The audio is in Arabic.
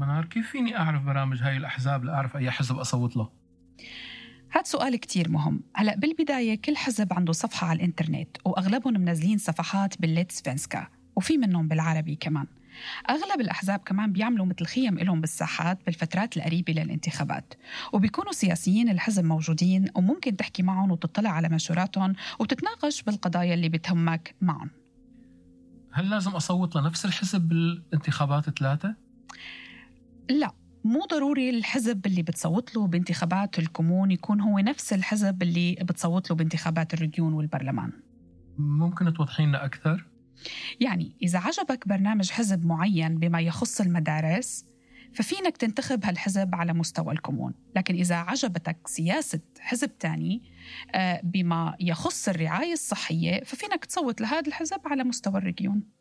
ما نعرف كيف فيني أعرف برامج هاي الأحزاب لأعرف أي حزب أصوت له؟ هاد سؤال كتير مهم. هلأ بالبداية كل حزب عنده صفحة على الإنترنت، وأغلبهم منزلين صفحات بالليت سفنسكا، وفي منهم بالعربي كمان. أغلب الأحزاب كمان بيعملوا مثل خيم إلهم بالساحات بالفترات القريبة للانتخابات، وبيكونوا سياسيين الحزب موجودين وممكن تحكي معهم وتطلع على منشوراتهم وتتناقش بالقضايا اللي بتهمك معهم. هل لازم أصوت لنفس الحزب بالانتخابات الثلاثة؟ لا، مو ضروري الحزب اللي بتصوت له بانتخابات الكمون يكون هو نفس الحزب اللي بتصوت له بانتخابات الريجيون والبرلمان. ممكن توضحي لنا أكثر؟ يعني إذا عجبك برنامج حزب معين بما يخص المدارس ففينك تنتخب هالحزب على مستوى الكمون، لكن إذا عجبتك سياسة حزب تاني بما يخص الرعاية الصحية ففينك تصوت لهذا الحزب على مستوى الريجيون.